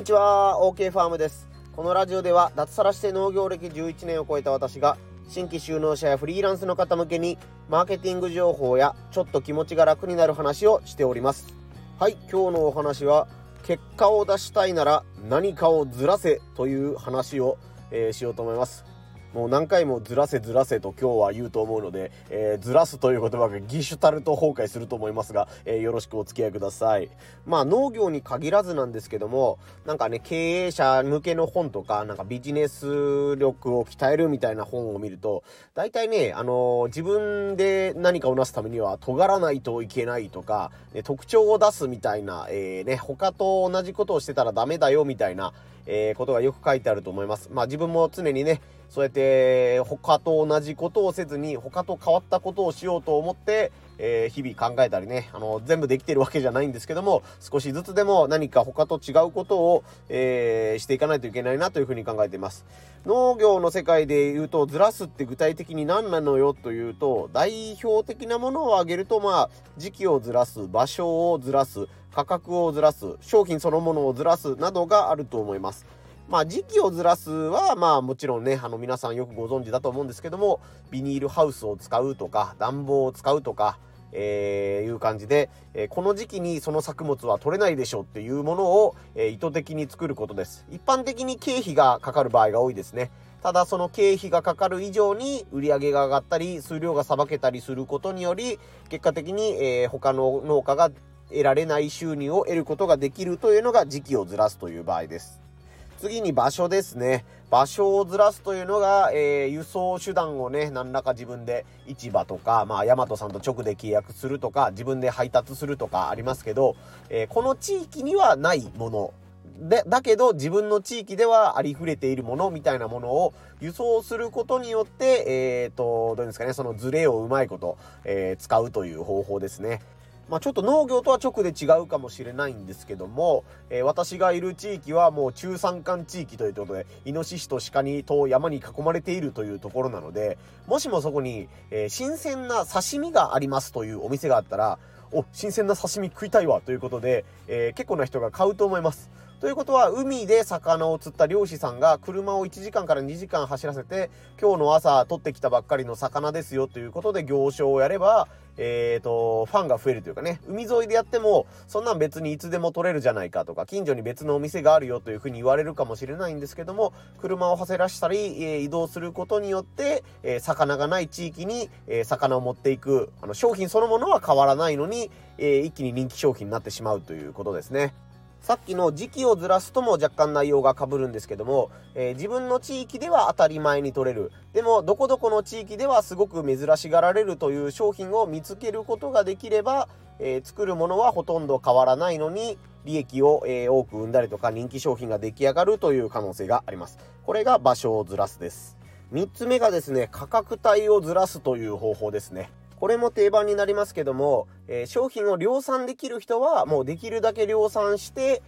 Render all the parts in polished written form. にちは、OK ファームです。このラジオでは脱サラして農業歴11年を超えた私が、新規就農者やフリーランスの方向けにマーケティング情報やちょっと気持ちが楽になる話をしております。はい、今日のお話は、結果を出したいなら何かをずらせという話を、しようと思います。もう何回もずらせと今日は言うと思うので、ずらすという言葉がギシュタルト崩壊すると思いますが、よろしくお付き合いください。まあ農業に限らずなんですけども、なんかね、経営者向けの本とか、なんかビジネス力を鍛えるみたいな本を見ると、大体ね、自分で何かをなすためには尖らないといけないとか、ね、特徴を出すみたいな、他と同じことをしてたらダメだよみたいな、ことがよく書いてあると思います。まあ自分も常にね、そうやって他と同じことをせずに、他と変わったことをしようと思って、日々考えたりね、全部できてるわけじゃないんですけども、少しずつでも何か他と違うことを、していかないといけないなというふうに考えています。農業の世界で言うと、ずらすって具体的に何なのよというと、代表的なものを挙げると、まあ時期をずらす、場所をずらす、価格をずらす、商品そのものをずらすなどがあると思います。まあ時期をずらすは、まあもちろんね、皆さんよくご存知だと思うんですけども、ビニールハウスを使うとか、暖房を使うとか、いう感じで、この時期にその作物は取れないでしょうっていうものを、意図的に作ることです。一般的に経費がかかる場合が多いですね。ただその経費がかかる以上に売り上げが上がったり、数量がさばけたりすることにより、結果的に、他の農家が得られない収入を得ることができるというのが、時期をずらすという場合です。次に場所ですね。場所をずらすというのが、輸送手段をね、何らか自分で市場とか、まあ大和さんと直で契約するとか、自分で配達するとかありますけど、この地域にはないもので、だけど自分の地域ではありふれているものみたいなものを輸送することによって、どうですかね、そのズレをうまいこと、使うという方法ですね。まあ、ちょっと農業とは直で違うかもしれないんですけども、私がいる地域はもう中山間地域ということで、イノシシと鹿にと山に囲まれているというところなので、もしもそこに、新鮮な刺身がありますというお店があったら、お、新鮮な刺身食いたいわということで、結構な人が買うと思います。ということは、海で魚を釣った漁師さんが車を1時間から2時間走らせて、今日の朝取ってきたばっかりの魚ですよということで行商をやれば、ファンが増えるというかね、海沿いでやってもそんなん別にいつでも取れるじゃないかとか、近所に別のお店があるよというふうに言われるかもしれないんですけども、車を走らしたり、移動することによって、魚がない地域に、魚を持っていく、商品そのものは変わらないのに、一気に人気商品になってしまうということですね。さっきの時期をずらすとも若干内容が被るんですけども、自分の地域では当たり前に取れる、でもどこどこの地域ではすごく珍しがられるという商品を見つけることができれば、作るものはほとんど変わらないのに利益を、多く生んだりとか、人気商品が出来上がるという可能性があります。これが場所をずらすです。3つ目がですね、価格帯をずらすという方法ですね。これも定番になりますけども、商品を量産できる人はもうできるだけ量産して、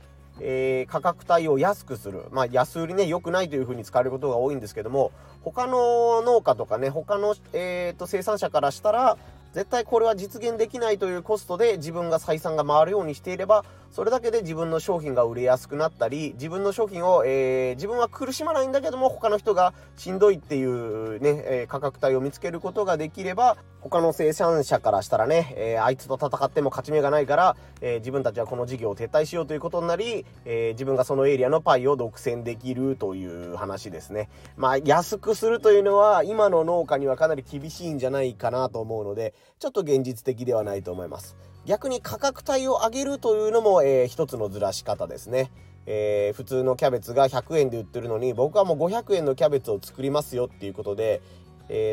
価格帯を安くする。まあ安売りね、良くないというふうに使われることが多いんですけども、他の農家とかね、他の、生産者からしたら、絶対これは実現できないというコストで自分が採算が回るようにしていれば、それだけで自分の商品が売れやすくなったり、自分の商品を、自分は苦しまないんだけども、他の人がしんどいっていうね、価格帯を見つけることができれば、他の生産者からしたらね、あいつと戦っても勝ち目がないから、自分たちはこの事業を撤退しようということになり、自分がそのエリアのパイを独占できるという話ですね。まあ安くするというのは今の農家にはかなり厳しいんじゃないかなと思うので、ちょっと現実的ではないと思います。逆に価格帯を上げるというのも、一つのずらし方ですね。普通のキャベツが100円で売ってるのに、僕はもう500円のキャベツを作りますよっていうことで、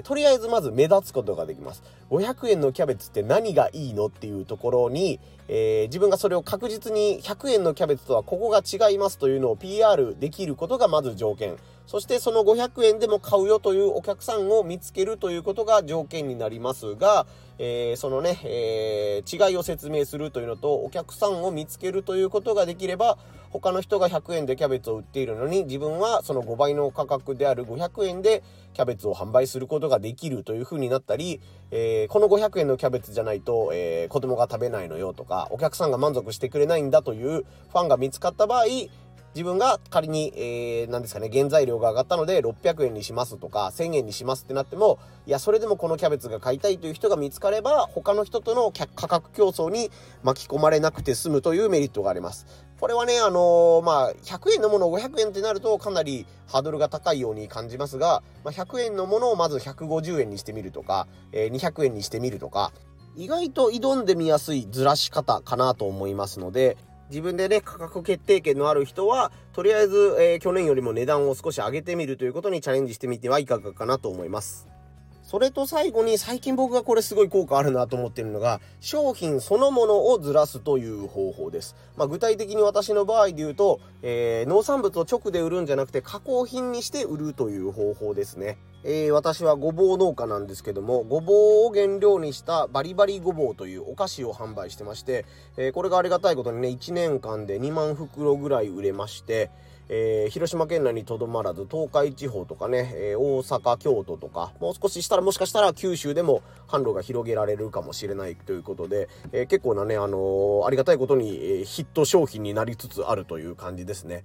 とりあえずまず目立つことができます。500円のキャベツって何がいいのっていうところに、自分がそれを確実に100円のキャベツとはここが違いますというのを PR できることがまず条件、そしてその500円でも買うよというお客さんを見つけるということが条件になりますが、そのね、違いを説明するというのと、お客さんを見つけるということができれば、他の人が100円でキャベツを売っているのに、自分はその5倍の価格である500円でキャベツを販売することができるというふうになったり、この500円のキャベツじゃないと、子供が食べないのよとか、お客さんが満足してくれないんだというファンが見つかった場合、自分が仮に、何ですかね、原材料が上がったので600円にしますとか1000円にしますってなっても、いやそれでもこのキャベツが買いたいという人が見つかれば他の人との価格競争に巻き込まれなくて済むというメリットがあります。これはね、100円のものを500円ってなるとかなりハードルが高いように感じますが、100円のものをまず150円にしてみるとか、200円にしてみるとか、意外と挑んでみやすいずらし方かなと思いますので、自分でね、価格決定権のある人は、とりあえず、去年よりも値段を少し上げてみるということにチャレンジしてみてはいかがかなと思います。それと最後に、最近僕がこれすごい効果あるなと思ってるのが、商品そのものをずらすという方法です。具体的に私の場合で言うと、農産物を直で売るんじゃなくて加工品にして売るという方法ですね。私はごぼう農家なんですけども、ごぼうを原料にしたバリバリごぼうというお菓子を販売してまして、これがありがたいことにね、1年間で2万袋ぐらい売れまして、広島県内にとどまらず東海地方とかね、大阪、京都とか、もう少ししたらもしかしたら九州でも販路が広げられるかもしれないということで、結構なね、ありがたいことに、ヒット商品になりつつあるという感じですね。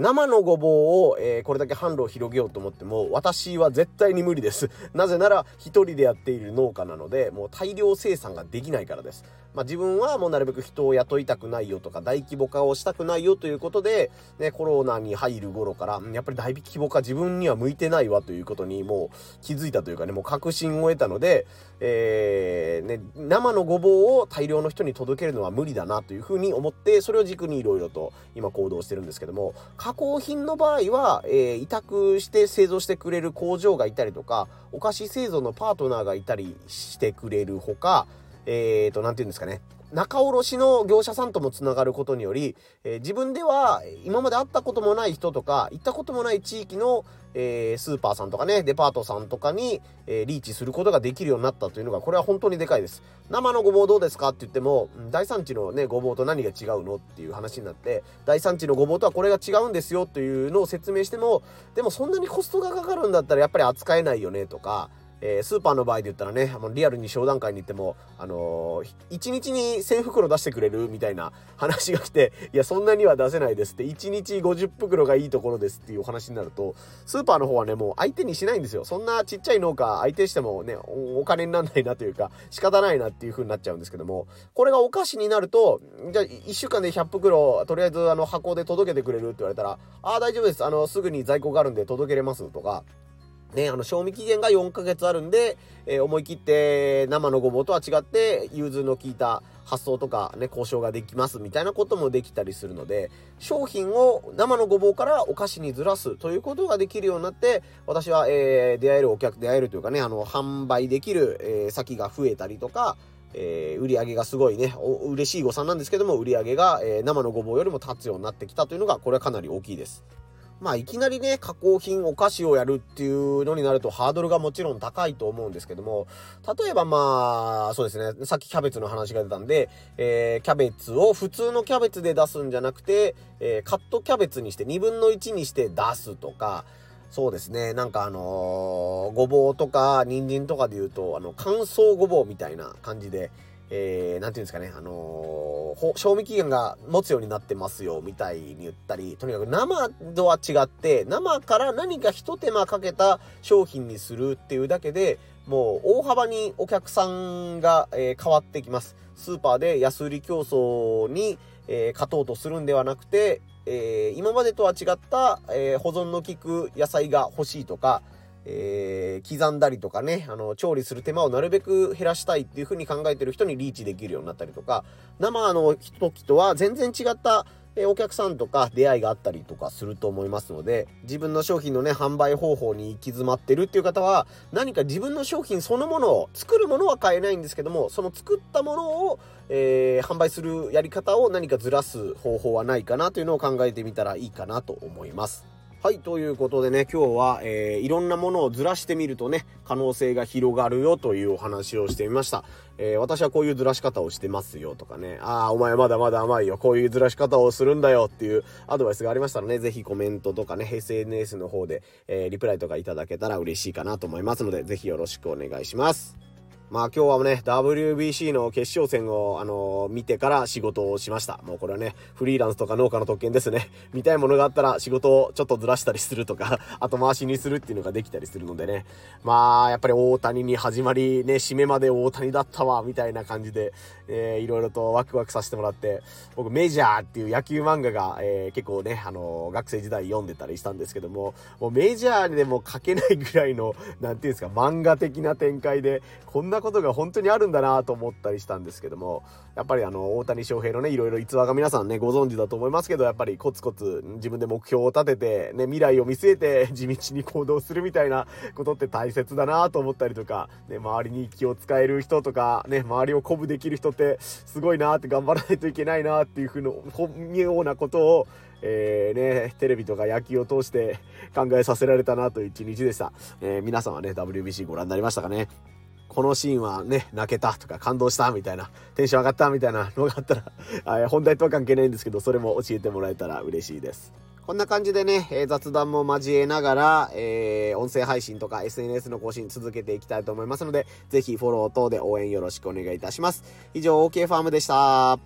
生のごぼうを、これだけ販路を広げようと思っても私は絶対に無理です。なぜなら一人でやっている農家なので、もう大量生産ができないからです。自分はもうなるべく人を雇いたくないよとか大規模化をしたくないよということで、ね、コロナに入る頃からやっぱり大規模化自分には向いてないわということにもう気づいたというかね、もう確信を得たので、生のごぼうを大量の人に届けるのは無理だなというふうに思って、それを軸にいろいろと今行動してるんですけども、加工品の場合は、委託して製造してくれる工場がいたりとか、お菓子製造のパートナーがいたりしてくれるほか、なんていうんですかね、仲卸の業者さんともつながることにより、自分では今まで会ったこともない人とか行ったこともない地域の、スーパーさんとかね、デパートさんとかに、リーチすることができるようになったというのが、これは本当にでかいです。生のごぼうどうですかって言っても、大産地のねごぼうと何が違うのっていう話になって、大産地のごぼうとはこれが違うんですよというのを説明しても、でもそんなにコストがかかるんだったらやっぱり扱えないよねとか、スーパーの場合で言ったらね、リアルに商談会に行っても、1日に1000袋出してくれるみたいな話が来て、いやそんなには出せないですって、1日50袋がいいところですっていうお話になると、スーパーの方はねもう相手にしないんですよ。そんなちっちゃい農家相手してもね、お金にならないなというか仕方ないなっていう風になっちゃうんですけども、これがお菓子になると、じゃあ1週間で100袋とりあえず箱で届けてくれるって言われたら、あー大丈夫です、すぐに在庫があるんで届けれますとかね、賞味期限が4ヶ月あるんで、思い切って生のごぼうとは違って融通の効いた発送とかね、交渉ができますみたいなこともできたりするので、商品を生のごぼうからお菓子にずらすということができるようになって、私は、出会えるというかね、販売できる、先が増えたりとか、売り上げがすごいね嬉しい誤算なんですけども、売り上げが、生のごぼうよりも立つようになってきたというのが、これはかなり大きいです。いきなりね加工品お菓子をやるっていうのになるとハードルがもちろん高いと思うんですけども、例えばそうですね、さっきキャベツの話が出たんで、キャベツを普通のキャベツで出すんじゃなくて、カットキャベツにして2分の1にして出すとか、そうですね、なんかごぼうとか人参とかで言うと乾燥ごぼうみたいな感じで、なんていうんですかね、賞味期限が持つようになってますよみたいに言ったり、とにかく生とは違って生から何か一手間かけた商品にするっていうだけで、もう大幅にお客さんが、変わってきます。スーパーで安売り競争に、勝とうとするんではなくて、今までとは違った、保存の効く野菜が欲しいとか、刻んだりとかね、調理する手間をなるべく減らしたいっていう風に考えてる人にリーチできるようになったりとか、生の時とは全然違ったお客さんとか出会いがあったりとかすると思いますので、自分の商品のね販売方法に行き詰まってるっていう方は、何か自分の商品そのものを作るものは買えないんですけども、その作ったものを、販売するやり方を何かずらす方法はないかなというのを考えてみたらいいかなと思います。はい、ということでね、今日は、いろんなものをずらしてみるとね可能性が広がるよというお話をしてみました。私はこういうずらし方をしてますよとかね、ああお前まだまだ甘いよ、こういうずらし方をするんだよっていうアドバイスがありましたらね、ぜひコメントとかね SNS の方で、リプライとかいただけたら嬉しいかなと思いますので、ぜひよろしくお願いします。まあ今日はね WBC の決勝戦を見てから仕事をしました。もうこれはねフリーランスとか農家の特権ですね。見たいものがあったら仕事をちょっとずらしたりするとか後回しにするっていうのができたりするのでね、まあやっぱり大谷に始まりね締めまで大谷だったわみたいな感じで、いろいろとワクワクさせてもらって、僕メジャーっていう野球漫画が、結構ね学生時代読んでたりしたんですけども、もうメジャーでも書けないぐらいのなんていうんですか漫画的な展開でこんなことが本当にあるんだなと思ったりしたんですけども、やっぱり大谷翔平のねいろいろ逸話が皆さんねご存知だと思いますけど、やっぱりコツコツ自分で目標を立ててね未来を見据えて地道に行動するみたいなことって大切だなと思ったりとか、ね、周りに気を使える人とかね周りを鼓舞できる人ってすごいなって、頑張らないといけないなっていうふうなようなことをテレビとか野球を通して考えさせられたなという一日でした。皆さんはね WBC ご覧になりましたかね。このシーンはね泣けたとか感動したみたいなテンション上がったみたいなのがあったら本題とは関係ないんですけど、それも教えてもらえたら嬉しいです。こんな感じでね、雑談も交えながら、音声配信とか SNS の更新続けていきたいと思いますので、ぜひフォロー等で応援よろしくお願いいたします。以上 OK ファームでした。